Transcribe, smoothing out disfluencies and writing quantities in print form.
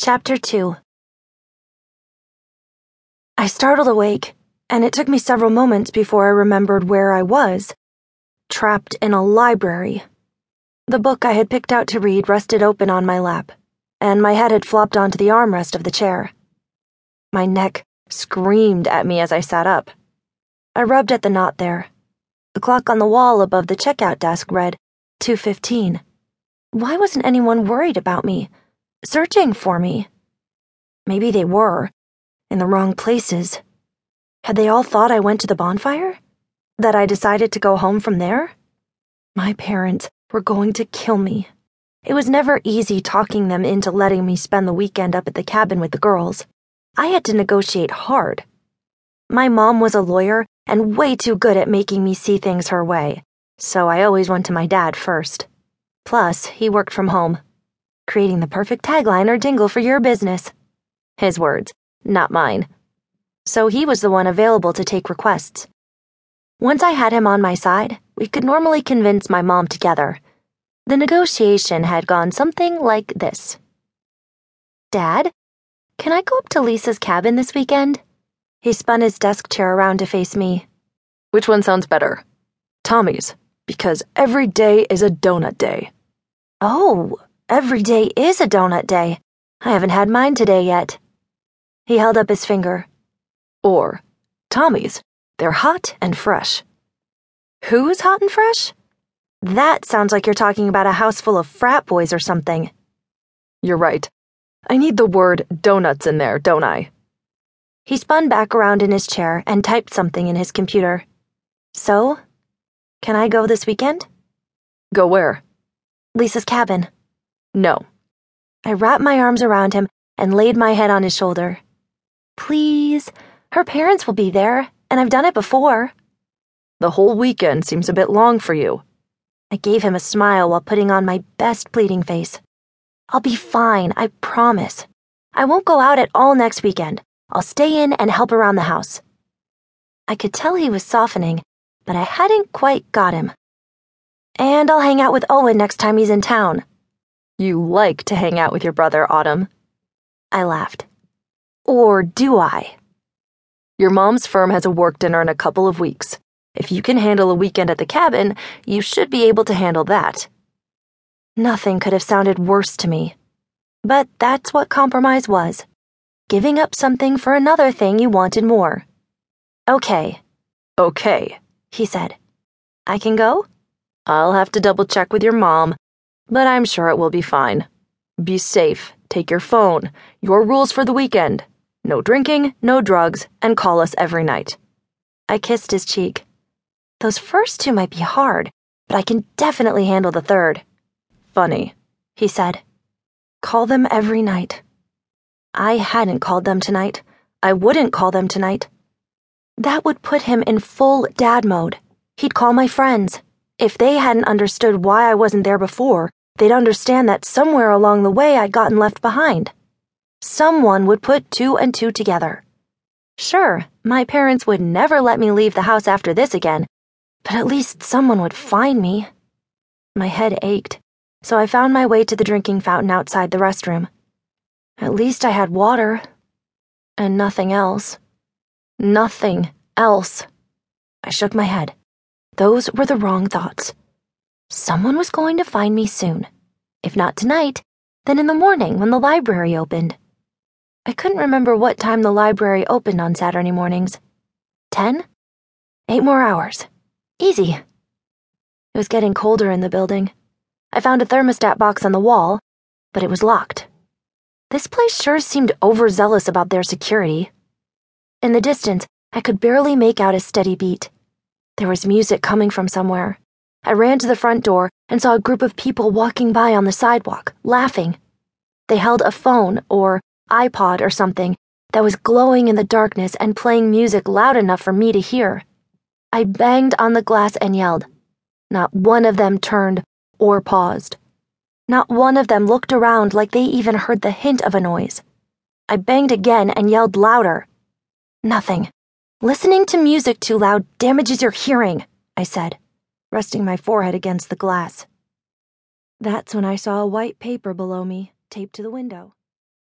Chapter 2. I startled awake, and it took me several moments before I remembered where I was. Trapped in a library. The book I had picked out to read rested open on my lap, and my head had flopped onto the armrest of the chair. My neck screamed at me as I sat up. I rubbed at the knot there. The clock on the wall above the checkout desk read 2:15. Why wasn't anyone worried about me? Searching for me? Maybe they were, in the wrong places. Had they all thought I went to the bonfire? That I decided to go home from there? My parents were going to kill me. It was never easy talking them into letting me spend the weekend up at the cabin with the girls. I had to negotiate hard. My mom was a lawyer and way too good at making me see things her way, so I always went to my dad first. Plus, he worked from home, creating the perfect tagline or jingle for your business. His words, not mine. So he was the one available to take requests. Once I had him on my side, we could normally convince my mom together. The negotiation had gone something like this. "Dad, can I go up to Lisa's cabin this weekend?" He spun his desk chair around to face me. "Which one sounds better?" "Tommy's, because every day is a donut day." "Oh. Every day is a donut day. I haven't had mine today yet." He held up his finger. "Or, Tommy's, they're hot and fresh." "Who's hot and fresh? That sounds like you're talking about a house full of frat boys or something." "You're right. I need the word donuts in there, don't I?" He spun back around in his chair and typed something in his computer. "So, can I go this weekend?" "Go where?" "Lisa's cabin." "No." I wrapped my arms around him and laid my head on his shoulder. "Please, her parents will be there, and I've done it before." "The whole weekend seems a bit long for you." I gave him a smile while putting on my best pleading face. "I'll be fine, I promise. I won't go out at all next weekend. I'll stay in and help around the house." I could tell he was softening, but I hadn't quite got him. "And I'll hang out with Owen next time he's in town." "You like to hang out with your brother, Autumn." I laughed. "Or do I?" "Your mom's firm has a work dinner in a couple of weeks. If you can handle a weekend at the cabin, you should be able to handle that." Nothing could have sounded worse to me. But that's what compromise was. Giving up something for another thing you wanted more. "Okay." "Okay," he said. "I can go?" "I'll have to double check with your mom, but I'm sure it will be fine. Be safe, take your phone, your rules for the weekend. No drinking, no drugs, and call us every night." I kissed his cheek. "Those first two might be hard, but I can definitely handle the third." "Funny," he said. "Call them every night." I hadn't called them tonight. I wouldn't call them tonight. That would put him in full dad mode. He'd call my friends. If they hadn't understood why I wasn't there before, they'd understand that somewhere along the way I'd gotten left behind. Someone would put two and two together. Sure, my parents would never let me leave the house after this again, but at least someone would find me. My head ached, so I found my way to the drinking fountain outside the restroom. At least I had water. And nothing else. Nothing else. I shook my head. Those were the wrong thoughts. Someone was going to find me soon. If not tonight, then in the morning when the library opened. I couldn't remember what time the library opened on Saturday mornings. 10? 8 more hours. Easy. It was getting colder in the building. I found a thermostat box on the wall, but it was locked. This place sure seemed overzealous about their security. In the distance, I could barely make out a steady beat. There was music coming from somewhere. I ran to the front door and saw a group of people walking by on the sidewalk, laughing. They held a phone or iPod or something that was glowing in the darkness and playing music loud enough for me to hear. I banged on the glass and yelled. Not one of them turned or paused. Not one of them looked around like they even heard the hint of a noise. I banged again and yelled louder. "Nothing. Listening to music too loud damages your hearing," I said, resting my forehead against the glass. That's when I saw a white paper below me, taped to the window.